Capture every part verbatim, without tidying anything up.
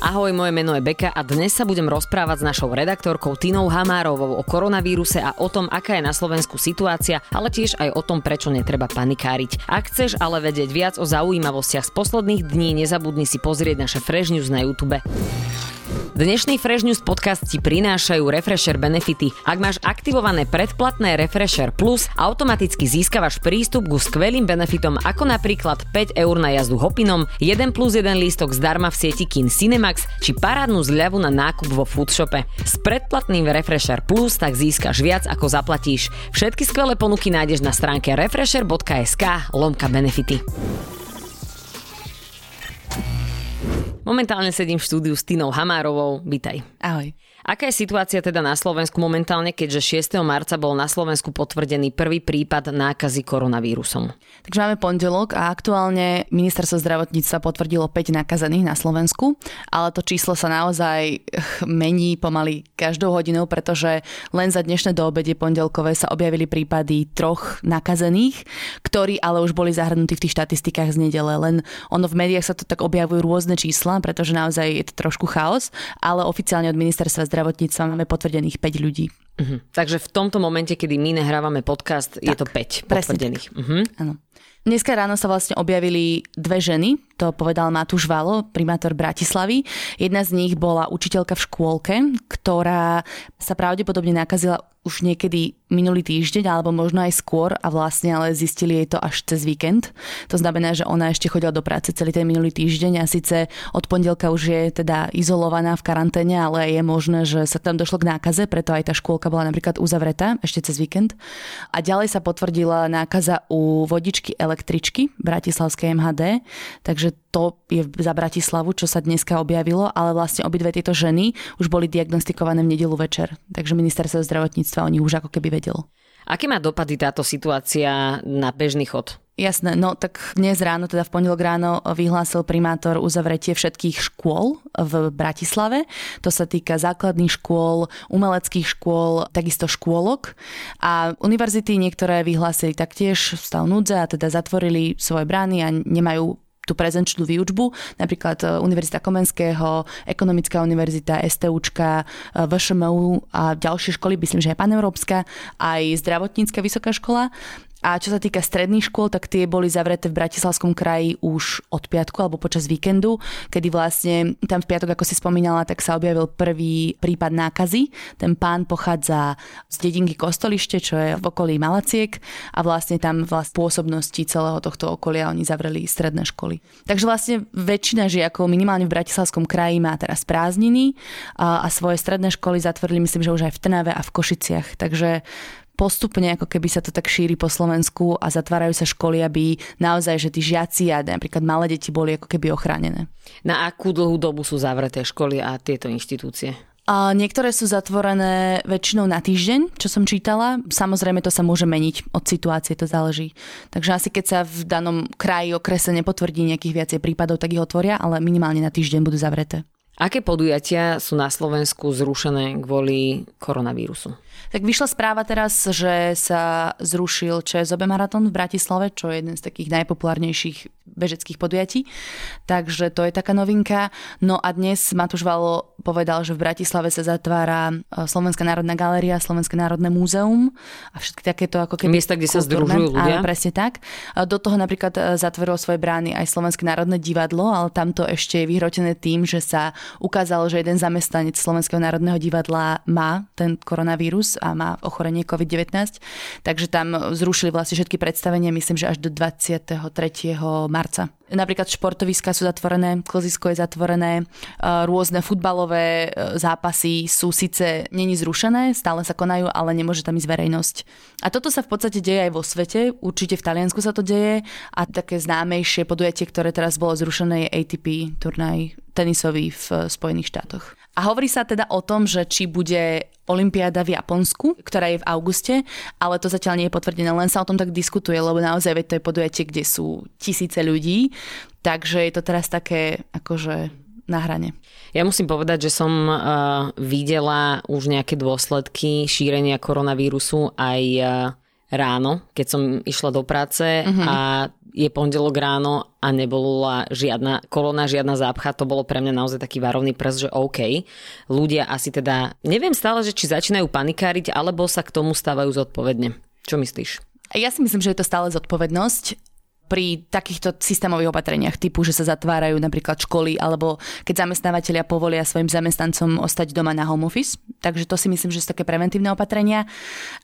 Ahoj, moje meno je Beka a dnes sa budem rozprávať s našou redaktorkou Tinou Hamárovou o koronavíruse a o tom, aká je na Slovensku situácia, ale tiež aj o tom, prečo netreba panikáriť. Ak chceš ale vedieť viac o zaujímavostiach z posledných dní, nezabudni si pozrieť naše Fresh News na YouTube. Dnešný Fresh News podcast ti prinášajú Refresher benefity. Ak máš aktivované predplatné Refresher Plus, automaticky získavaš prístup ku skvelým benefitom ako napríklad päť eur na jazdu Hopinom, jeden plus jeden lístok zdarma v sieti Kina Cinemax či parádnu zľavu na nákup vo foodshope. S predplatným Refresher Plus tak získaš viac ako zaplatíš. Všetky skvelé ponuky nájdeš na stránke refresher.sk lomka benefity. Momentálne sedím v štúdiu s Tinou Hamárovou. Vítaj. Ahoj. Aká je situácia teda na Slovensku momentálne, keďže šiesteho marca bol na Slovensku potvrdený prvý prípad nákazy koronavírusom? Takže máme pondelok a aktuálne ministerstvo zdravotníctva potvrdilo päť nakazených na Slovensku, ale to číslo sa naozaj mení pomaly každou hodinou, pretože len za dnešné doobede pondelkové sa objavili prípady troch nakazených, ktorí ale už boli zahrnutí v tých štatistikách z nedele. Len ono v médiách sa to tak objavujú rôzne čísla, pretože naozaj je to trošku chaos, ale oficiálne od ministerstva zdravotníctva máme potvrdených päť ľudí. Uh-huh. Takže v tomto momente, kedy my nahrávame podcast, tak, je to päť potvrdených. Uh-huh. Áno. Dneska ráno sa vlastne objavili dve ženy, to povedal Matúš Valo, primátor Bratislavy. Jedna z nich bola učiteľka v škôlke, ktorá sa pravdepodobne nakazila už niekedy minulý týždeň, alebo možno aj skôr, a vlastne ale zistili jej to až cez víkend. To znamená, že ona ešte chodila do práce celý ten minulý týždeň a síce od pondelka už je teda izolovaná v karanténe, ale je možné, že sa tam došlo k nákaze, preto aj tá škôlka bola napríklad uzavretá ešte cez víkend. A ďalej sa potvrdila nákaza u vodičky električky Bratislavskej em há dé, takže to je za Bratislavu, čo sa dneska objavilo, ale vlastne obidve tieto ženy už boli diagnostikované v nedelu večer. Takže ministerstvo zdravotníctva o nich už ako keby vedelo. Aké má dopady táto situácia na bežný chod? Jasné, no tak dnes ráno, teda v pondelok ráno vyhlásil primátor uzavretie všetkých škôl v Bratislave. To sa týka základných škôl, umeleckých škôl, takisto škôlok. A univerzity niektoré vyhlásili taktiež stav núdze a teda zatvorili svoje brány a nemajú tú prezenčnú výučbu, napríklad Univerzita Komenského, Ekonomická univerzita, STUčka, VŠMU a ďalšie školy, myslím, že aj Paneurópska, aj zdravotnícka vysoká škola. A čo sa týka stredných škôl, tak tie boli zavreté v Bratislavskom kraji už od piatku alebo počas víkendu, kedy vlastne tam v piatok, ako si spomínala, tak sa objavil prvý prípad nákazy. Ten pán pochádza z dedinky Kostolište, čo je v okolí Malaciek, a vlastne tam vlastne pôsobnosti celého tohto okolia oni zavreli stredné školy. Takže vlastne väčšina žiakov minimálne v Bratislavskom kraji má teraz prázdniny a, a svoje stredné školy zatvorili, myslím, že už aj v Trnave a v Košiciach. Takže postupne, ako keby sa to tak šíri po Slovensku a zatvárajú sa školy, aby naozaj, že tí žiaci a napríklad malé deti boli ako keby ochránené. Na akú dlhú dobu sú zavreté školy a tieto inštitúcie? A niektoré sú zatvorené väčšinou na týždeň, čo som čítala. Samozrejme, to sa môže meniť. Od situácie to záleží. Takže asi keď sa v danom kraji, okrese nepotvrdí nejakých viacej prípadov, tak ich otvoria, ale minimálne na týždeň budú zavreté. Aké podujatia sú na Slovensku zrušené kvôli koronavírusu? Tak vyšla správa teraz, že sa zrušil ČSOB Marathon v Bratislave, čo je jeden z takých najpopulárnejších bežeckých podujatí. Takže to je taká novinka. No a dnes Matúš Valo povedal, že v Bratislave sa zatvára Slovenská národná galéria, Slovenské národné múzeum a všetky takéto ako keby miesta, kde kultúrne sa združujú ľudia. Áno, presne tak. Do toho napríklad zatvorilo svoje brány aj Slovenské národné divadlo, ale tamto ešte je vyhrotené tým, že sa ukázalo, že jeden zamestnanec Slovenského národného divadla má ten koronavírus a má ochorenie COVID devätnásť, takže tam zrušili vlastne všetky predstavenia, myslím, že až do dvadsiateho tretieho marca. Napríklad športoviská sú zatvorené, klzisko je zatvorené, rôzne futbalové zápasy sú síce neni zrušené, stále sa konajú, ale nemôže tam ísť verejnosť. A toto sa v podstate deje aj vo svete, určite v Taliansku sa to deje a také známejšie podujatie, ktoré teraz bolo zrušené, je á té pé turnaj tenisový v Spojených štátoch. A hovorí sa teda o tom, že či bude olympiáda v Japonsku, ktorá je v auguste, ale to zatiaľ nie je potvrdené. Len sa o tom tak diskutuje, lebo naozaj veď to je podujatie, kde sú tisíce ľudí. Takže je to teraz také akože na hrane. Ja musím povedať, že som uh, videla už nejaké dôsledky šírenia koronavírusu aj uh, ráno, keď som išla do práce mm-hmm. a je pondelok ráno a nebola žiadna kolona, žiadna zápcha, to bolo pre mňa naozaj taký varovný prst, že OK, ľudia asi teda, neviem stále, že či začínajú panikáriť, alebo sa k tomu stávajú zodpovedne. Čo myslíš? Ja si myslím, že je to stále zodpovednosť pri takýchto systémových opatreniach typu, že sa zatvárajú napríklad školy alebo keď zamestnávateľia povolia svojim zamestnancom ostať doma na home office. Takže to si myslím, že sú také preventívne opatrenia.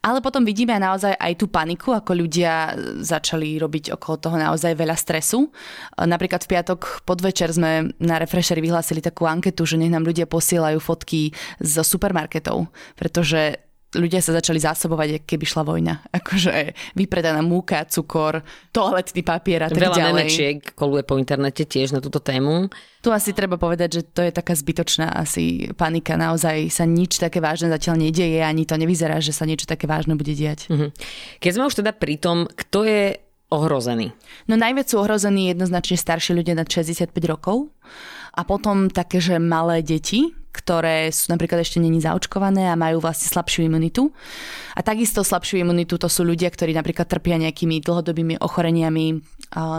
Ale potom vidíme naozaj aj tú paniku, ako ľudia začali robiť okolo toho naozaj veľa stresu. Napríklad v piatok podvečer sme na Refresheri vyhlásili takú anketu, že nech nám ľudia posielajú fotky zo supermarketov, pretože ľudia sa začali zásobovať, keby šla vojna. Akože vypredaná múka, cukor, toaletný papier a tak ďalej. Veľa memečiek koluje po internete tiež na túto tému. Tu asi treba povedať, že to je taká zbytočná asi panika. Naozaj sa nič také vážne zatiaľ nedieje, ani to nevyzerá, že sa niečo také vážne bude diať. Mhm. Keď sme už teda pri tom, kto je ohrozený? No najviac sú ohrození jednoznačne starší ľudia nad šesťdesiatpäť rokov a potom také, že malé deti, ktoré sú napríklad ešte není zaočkované a majú vlastne slabšiu imunitu. A takisto slabšiu imunitu to sú ľudia, ktorí napríklad trpia nejakými dlhodobými ochoreniami,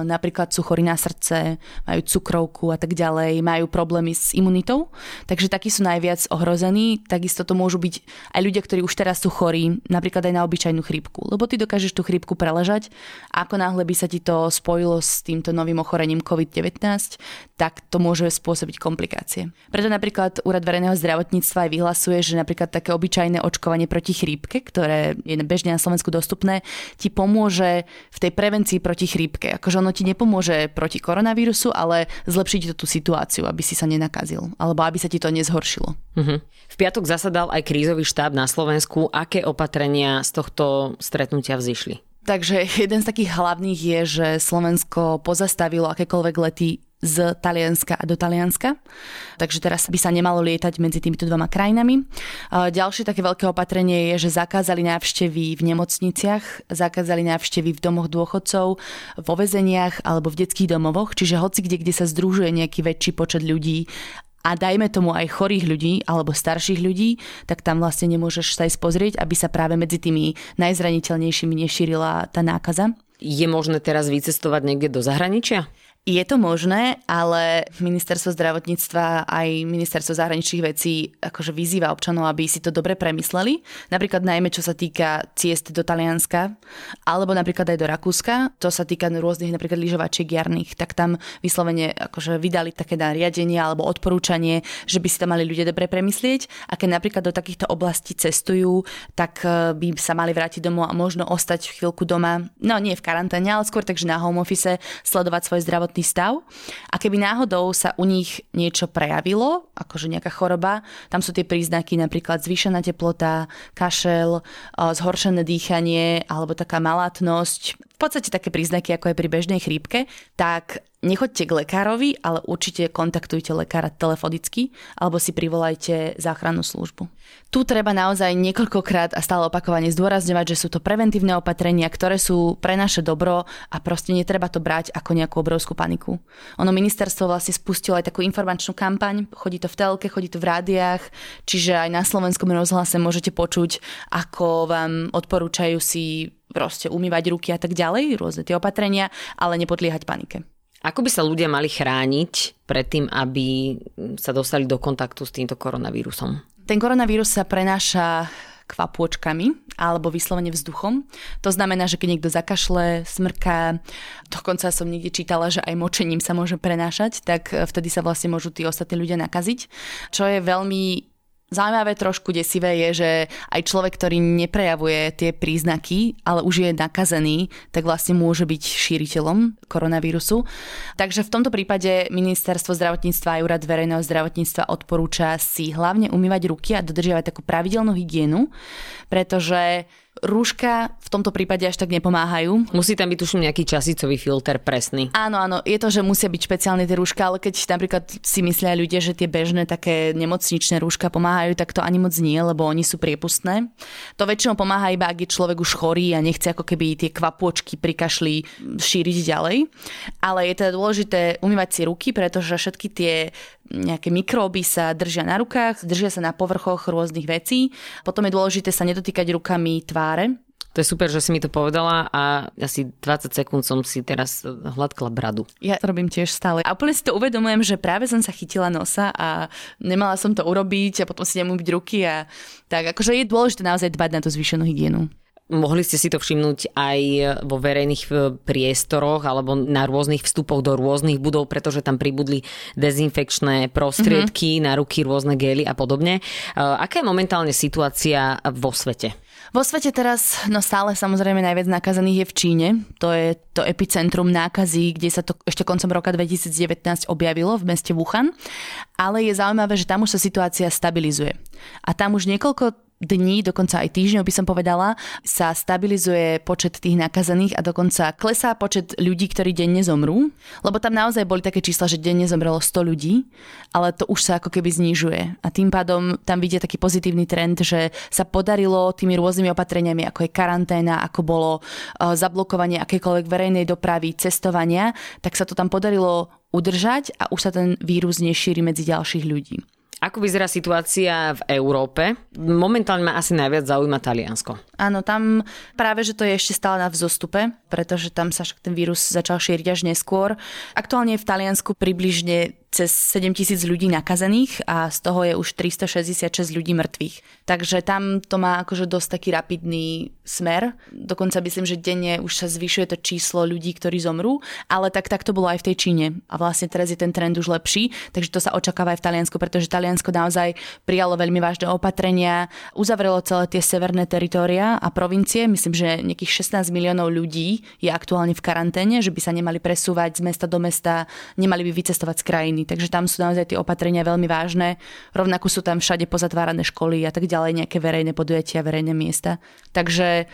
napríklad sú chorí na srdce, majú cukrovku a tak ďalej, majú problémy s imunitou. Takže takí sú najviac ohrození. Takisto to môžu byť aj ľudia, ktorí už teraz sú chorí, napríklad aj na obyčajnú chrípku, lebo ty dokážeš tú chrípku preležať. A ako náhle by sa ti to spojilo s týmto novým ochorením covid devätnásť, tak to môže spôsobiť komplikácie. Preto napríklad úrad verejného zdravotníctva aj vyhlasuje, že napríklad také obyčajné očkovanie proti chrípke, ktoré je bežne na Slovensku dostupné, ti pomôže v tej prevencii proti chrípke. Akože ono ti nepomôže proti koronavírusu, ale zlepší ti to tú situáciu, aby si sa nenakazil, alebo aby sa ti to nezhoršilo. Uh-huh. V piatok zasadal aj krízový štáb na Slovensku. Aké opatrenia z tohto stretnutia vzýšli? Takže jeden z takých hlavných je, že Slovensko pozastavilo akékoľvek lety z Talianska a do Talianska. Takže teraz by sa nemalo lietať medzi týmito dvoma krajinami. Ďalšie také veľké opatrenie je, že zakázali návštevy v nemocniciach, zakázali návštevy v domoch dôchodcov, vo väzeniach alebo v detských domovoch, čiže hoci kde, kde sa združuje nejaký väčší počet ľudí a dajme tomu aj chorých ľudí alebo starších ľudí, tak tam vlastne nemôžeš sa ísť pozrieť, aby sa práve medzi tými najzraniteľnejšími nešírila tá nákaza. Je možné teraz vycestovať niekde do zahraničia? Je to možné, ale ministerstvo zdravotníctva aj ministerstvo zahraničných vecí akože vyzýva občanov, aby si to dobre premysleli. Napríklad najmä, čo sa týka ciest do Talianska, alebo napríklad aj do Rakúska. To sa týka rôznych napríklad lyžovačiek jarných. Tak tam vyslovene akože vydali také nariadenie alebo odporúčanie, že by si to mali ľudia dobre premyslieť. A keď napríklad do takýchto oblastí cestujú, tak by sa mali vrátiť domov a možno ostať chvíľku doma. No nie v karanténe, ale skôr takže na home office sledovať svoje zdravotné stav. A keby náhodou sa u nich niečo prejavilo, akože nejaká choroba, tam sú tie príznaky napríklad zvýšená teplota, kašel, zhoršené dýchanie alebo taká malátnosť, v podstate také príznaky, ako je pri bežnej chrípke, tak nechoďte k lekárovi, ale určite kontaktujte lekára telefonicky alebo si privolajte záchrannú službu. Tu treba naozaj niekoľkokrát a stále opakovane zdôrazňovať, že sú to preventívne opatrenia, ktoré sú pre naše dobro a proste netreba to brať ako nejakú obrovskú paniku. Ono ministerstvo vlastne spustilo aj takú informačnú kampaň, chodí to v telke, chodí to v rádiách, čiže aj na Slovenskom rozhlase môžete počuť, ako vám odporúčajú si proste umývať ruky a tak ďalej, rôzne tie opatrenia, ale nepodliehať panike. Ako by sa ľudia mali chrániť pred tým, aby sa dostali do kontaktu s týmto koronavírusom? Ten koronavírus sa prenáša kvapôčkami alebo vyslovene vzduchom. To znamená, že keď niekto zakašle, smrká, dokonca som niekde čítala, že aj močením sa môže prenášať, tak vtedy sa vlastne môžu tí ostatní ľudia nakaziť. Čo je veľmi zaujímavé, trošku desivé je, že aj človek, ktorý neprejavuje tie príznaky, ale už je nakazený, tak vlastne môže byť šíriteľom koronavírusu. Takže v tomto prípade ministerstvo zdravotníctva a úrad verejného zdravotníctva odporúča si hlavne umývať ruky a dodržiavať takú pravidelnú hygienu, pretože rúška v tomto prípade až tak nepomáhajú. Musí tam byť, tuším, nejaký časicový filter presný. Áno, áno, je to, že musia byť špeciálne tie rúška, ale keď napríklad si myslia ľudia, že tie bežné také nemocničné rúška pomáhajú, tak to ani moc nie, lebo oni sú priepustné. To väčšinou pomáha iba, ak je človek už chorý a nechce ako keby tie kvapôčky pri kašli šíriť ďalej. Ale je teda dôležité umývať si ruky, pretože všetky tie nejaké mikróby sa držia na rukách, držia sa na povrchoch rôznych vecí. Potom je dôležité sa nedotýkať rukami tváre. To je super, že si mi to povedala a asi dvadsať sekúnd som si teraz hladkla bradu. Ja to robím tiež stále. A úplne si to uvedomujem, že práve som sa chytila nosa a nemala som to urobiť a potom si nemám byť ruky a tak. Akože je dôležité naozaj dbať na tú zvýšenú hygienu. Mohli ste si to všimnúť aj vo verejných priestoroch alebo na rôznych vstupoch do rôznych budov, pretože tam pribudli dezinfekčné prostriedky, mm-hmm. na ruky, rôzne gély a podobne. Aká je momentálne situácia vo svete? Vo svete teraz, no stále samozrejme najviac nakazaných je v Číne. To je to epicentrum nákazy, kde sa to ešte koncom roka dvetisíc devätnásť objavilo v meste Wuhan. Ale je zaujímavé, že tam už sa situácia stabilizuje. A tam už niekoľko dní, dokonca aj týždňov by som povedala, sa stabilizuje počet tých nakazených a dokonca klesá počet ľudí, ktorí denne zomrú. Lebo tam naozaj boli také čísla, že denne zomrelo sto ľudí, ale to už sa ako keby znižuje. A tým pádom tam vidie taký pozitívny trend, že sa podarilo tými rôznymi opatreniami, ako je karanténa, ako bolo zablokovanie akejkoľvek verejnej dopravy, cestovania, tak sa to tam podarilo udržať a už sa ten vírus nešíri medzi ďalších ľudí. Ako vyzerá situácia v Európe? Momentálne ma asi najviac zaujíma Taliansko. Áno, tam práve, že to je ešte stále na vzostupe, pretože tam sa však ten vírus začal šíriť až neskôr. Aktuálne je v Taliansku približne cez sedem tisíc ľudí nakazených a z toho je už tristošesťdesiatšesť ľudí mŕtvych. Takže tam to má akože dosť taký rapidný smer. Dokonca myslím, že denne už sa zvyšuje to číslo ľudí, ktorí zomrú, ale tak, tak to bolo aj v tej Číne. A vlastne teraz je ten trend už lepší, takže to sa očakáva aj v Taliansku, pretože Taliansko naozaj prijalo veľmi vážne opatrenia, uzavrelo celé tie severné teritória a provincie. Myslím, že nejakých šestnásť miliónov ľudí je aktuálne v karanténe, že by sa nemali presúvať z mesta do mesta, nemali by vycestovať z krajiny. Takže tam sú naozaj tie opatrenia veľmi vážne. Rovnako sú tam všade pozatvárané školy a tak ďalej, nejaké verejné podujatia, verejné miesta. Takže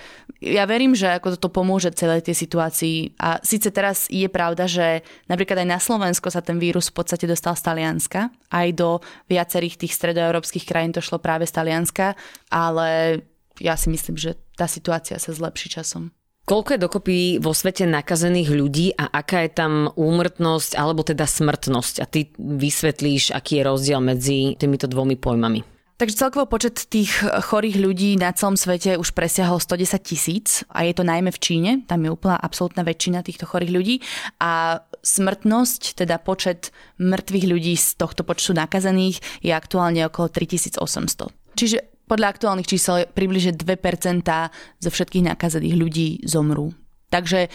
ja verím, že ako toto pomôže celej tej situácii. A síce teraz je pravda, že napríklad aj na Slovensko sa ten vírus v podstate dostal z Talianska. Aj do viacerých tých stredoeurópskych krajín to šlo práve z Talianska. Ale ja si myslím, že tá situácia sa zlepší časom. Koľko je dokopy vo svete nakazených ľudí a aká je tam úmrtnosť alebo teda smrtnosť? A ty vysvetlíš, aký je rozdiel medzi týmito dvomi pojmami. Takže celkovo počet tých chorých ľudí na celom svete už presiahol stodesať tisíc a je to najmä v Číne, tam je úplná absolútna väčšina týchto chorých ľudí a smrtnosť, teda počet mŕtvych ľudí z tohto počtu nakazených je aktuálne okolo tritisícosemsto. Čiže podľa aktuálnych čísel približne dve percentá zo všetkých nakazených ľudí zomrú. Takže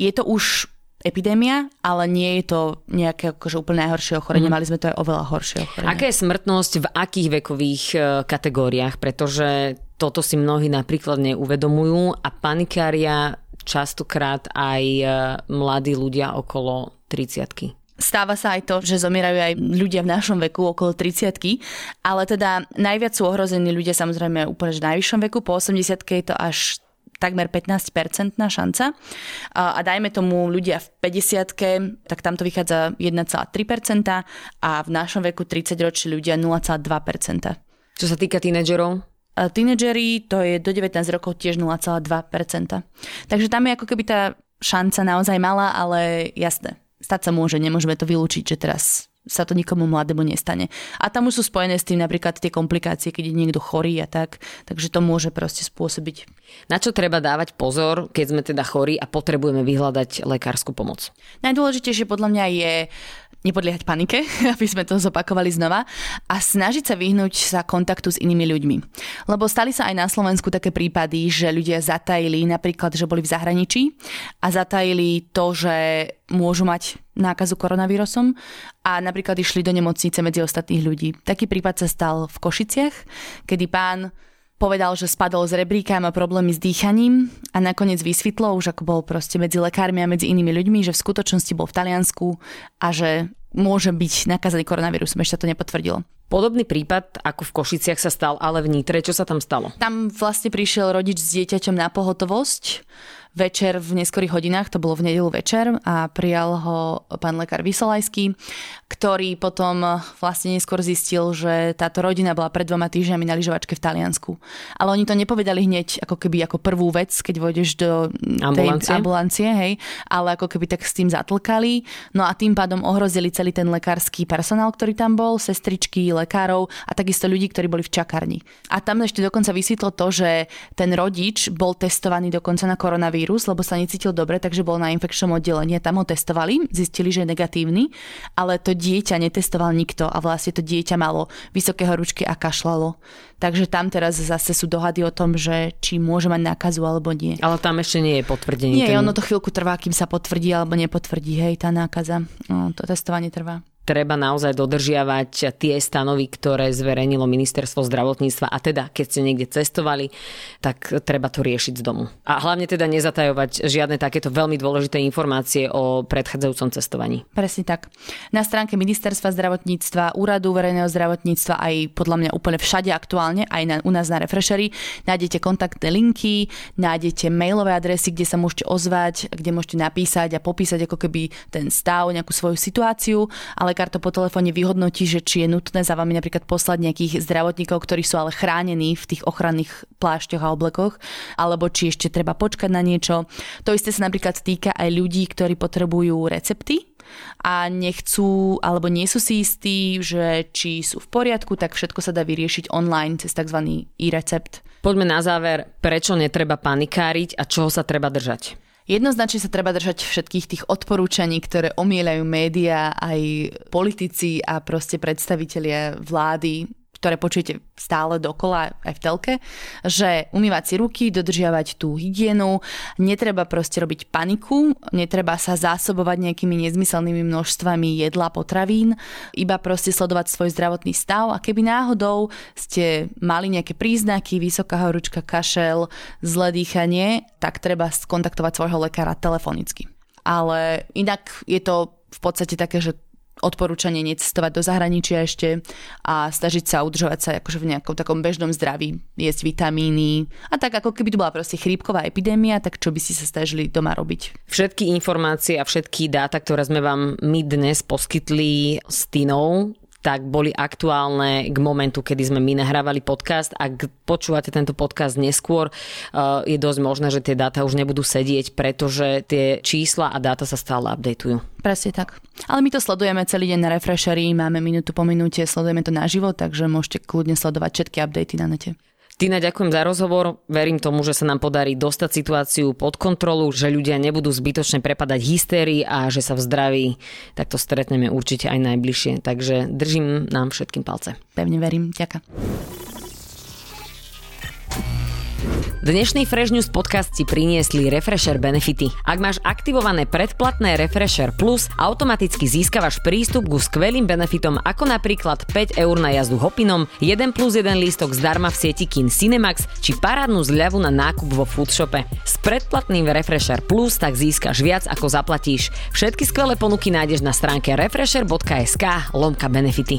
je to už epidémia, ale nie je to nejaké akože úplne najhoršie ochorenie. Mm. Mali sme to aj oveľa horšie ochorenie. Aká je smrtnosť v akých vekových kategóriách? Pretože toto si mnohí napríklad neuvedomujú a panikária častokrát aj mladí ľudia okolo tridsiatky. Stáva sa aj to, že zomierajú aj ľudia v našom veku okolo tridsiatky, ale teda najviac sú ohrození ľudia samozrejme úplne v najvyššom veku, po osemdesiatke je to až takmer pätnásť percent šanca. A dajme tomu ľudia v päťdesiatke, tak tam to vychádza jeden celá tri percenta a v našom veku tridsaťroční ľudia nula celá dva percenta. Čo sa týka tínedžerov? Tínedžeri to je do devätnásť rokov tiež nula celá dva percenta. Takže tam je ako keby tá šanca naozaj malá, ale jasné. Stať sa môže, nemôžeme to vylúčiť, že teraz sa to nikomu mladému nestane. A tam už sú spojené s tým napríklad tie komplikácie, keď je niekto chorý a tak, takže to môže proste spôsobiť. Na čo treba dávať pozor, keď sme teda chorí a potrebujeme vyhľadať lekársku pomoc? Najdôležitejšie podľa mňa je nepodliehať panike, aby sme to zopakovali znova a snažiť sa vyhnúť sa kontaktu s inými ľuďmi. Lebo stali sa aj na Slovensku také prípady, že ľudia zatajili napríklad, že boli v zahraničí a zatajili to, že môžu mať nákazu koronavírusom a napríklad išli do nemocnice medzi ostatných ľudí. Taký prípad sa stal v Košiciach, kedy pán povedal, že spadol z rebríka a má problémy s dýchaním a nakoniec vysvetlo, už ako bol proste medzi lekármi a medzi inými ľuďmi, že v skutočnosti bol v Taliansku a že môže byť nakazený koronavírusom, ešte to nepotvrdilo. Podobný prípad ako v Košiciach sa stal, ale v Nitre, čo sa tam stalo? Tam vlastne prišiel rodič s dieťaťom na pohotovosť, večer v neskorých hodinách, to bolo v nedeľu večer, a prijal ho pán lekár Vysolajský, ktorý potom vlastne neskôr zistil, že táto rodina bola pred dvoma týždňami na lyžovačke v Taliansku. Ale oni to nepovedali hneď ako keby ako prvú vec, keď vojdeš do ambulancie. tej ambulancie, hej, ale ako keby tak s tým zatlkali. No a tým pádom ohrozili celý ten lekársky personál, ktorý tam bol, sestričky, lekárov a takisto ľudí, ktorí boli v čakárni. A tam ešte dokonca vysvetlo to, že ten rodič bol testovaný dokonca na koronavírus, lebo sa necítil dobre, takže bol na infekčnom oddelení. Tam ho testovali, zistili, že je negatívny, ale to dieťa netestoval nikto a vlastne to dieťa malo vysoké horúčky a kašlalo. Takže tam teraz zase sú dohady o tom, že či môže mať nákazu alebo nie. Ale tam ešte nie je potvrdenie. Nie, ten... ono to chvíľku trvá, kým sa potvrdí alebo nepotvrdí, hej, tá nákaza. No, to testovanie trvá. Treba naozaj dodržiavať tie stanovy, ktoré zverejnilo ministerstvo zdravotníctva, a teda keď ste niekde cestovali, tak treba to riešiť z domu. A hlavne teda nezatajovať žiadne takéto veľmi dôležité informácie o predchádzajúcom cestovaní. Presne tak. Na stránke ministerstva zdravotníctva, úradu verejného zdravotníctva, aj podľa mňa úplne všade aktuálne, aj na, u nás na Refresheri, nájdete kontaktné linky, nájdete mailové adresy, kde sa môžete ozvať, kde môžete napísať a popísať ako keby ten stav, nejakú svoju situáciu, ale lekár to po telefóne vyhodnotí, že či je nutné za vami napríklad poslať nejakých zdravotníkov, ktorí sú ale chránení v tých ochranných plášťoch a oblekoch, alebo či ešte treba počkať na niečo. To isté sa napríklad týka aj ľudí, ktorí potrebujú recepty a nechcú, alebo nie sú si istí, že či sú v poriadku, tak všetko sa dá vyriešiť online cez tzv. e-recept. Poďme na záver, prečo netreba panikáriť a čoho sa treba držať? Jednoznačne sa treba držať všetkých tých odporúčaní, ktoré omieľajú médiá, aj politici a proste predstavitelia vlády, ktoré počujete stále dokola aj v telke, že umývať si ruky, dodržiavať tú hygienu, netreba proste robiť paniku, netreba sa zásobovať nejakými nezmyselnými množstvami jedla, potravín, iba proste sledovať svoj zdravotný stav, a keby náhodou ste mali nejaké príznaky, vysoká horúčka, kašel, zlé dýchanie, tak treba skontaktovať svojho lekára telefonicky. Ale inak je to v podstate také, že odporúčanie necestovať do zahraničia ešte a snažiť sa udržovať sa akože v nejakom takom bežnom zdraví, jesť vitamíny a tak, ako keby to bola proste chrípková epidémia, tak čo by ste sa snažili doma robiť? Všetky informácie a všetky dáta, ktoré sme vám my dnes poskytli s Tinou, tak boli aktuálne k momentu, kedy sme my nahrávali podcast. Ak počúvate tento podcast neskôr, je dosť možné, že tie dáta už nebudú sedieť, pretože tie čísla a dáta sa stále updateujú. Presne tak. Ale my to sledujeme celý deň na Refresheri, máme minútu po minúte, sledujeme to naživo, takže môžete kľudne sledovať všetky updaty na nete. Tina, ďakujem za rozhovor. Verím tomu, že sa nám podarí dostať situáciu pod kontrolu, že ľudia nebudú zbytočne prepadať hysterii a že sa v zdraví takto stretneme určite aj najbližšie. Takže držím nám všetkým palce. Pevne verím. Ďakujem. Dnešný Fresh News podcast si priniesli Refresher benefity. Ak máš aktivované predplatné Refresher Plus, automaticky získavaš prístup ku skvelým benefitom, ako napríklad päť eur na jazdu Hopinom, jeden plus jeden lístok zdarma v sieti Kina Cinemax či parádnu zľavu na nákup vo Foodshope. S predplatným Refresher Plus tak získaš viac, ako zaplatíš. Všetky skvelé ponuky nájdeš na stránke refresher.sk lomka benefity.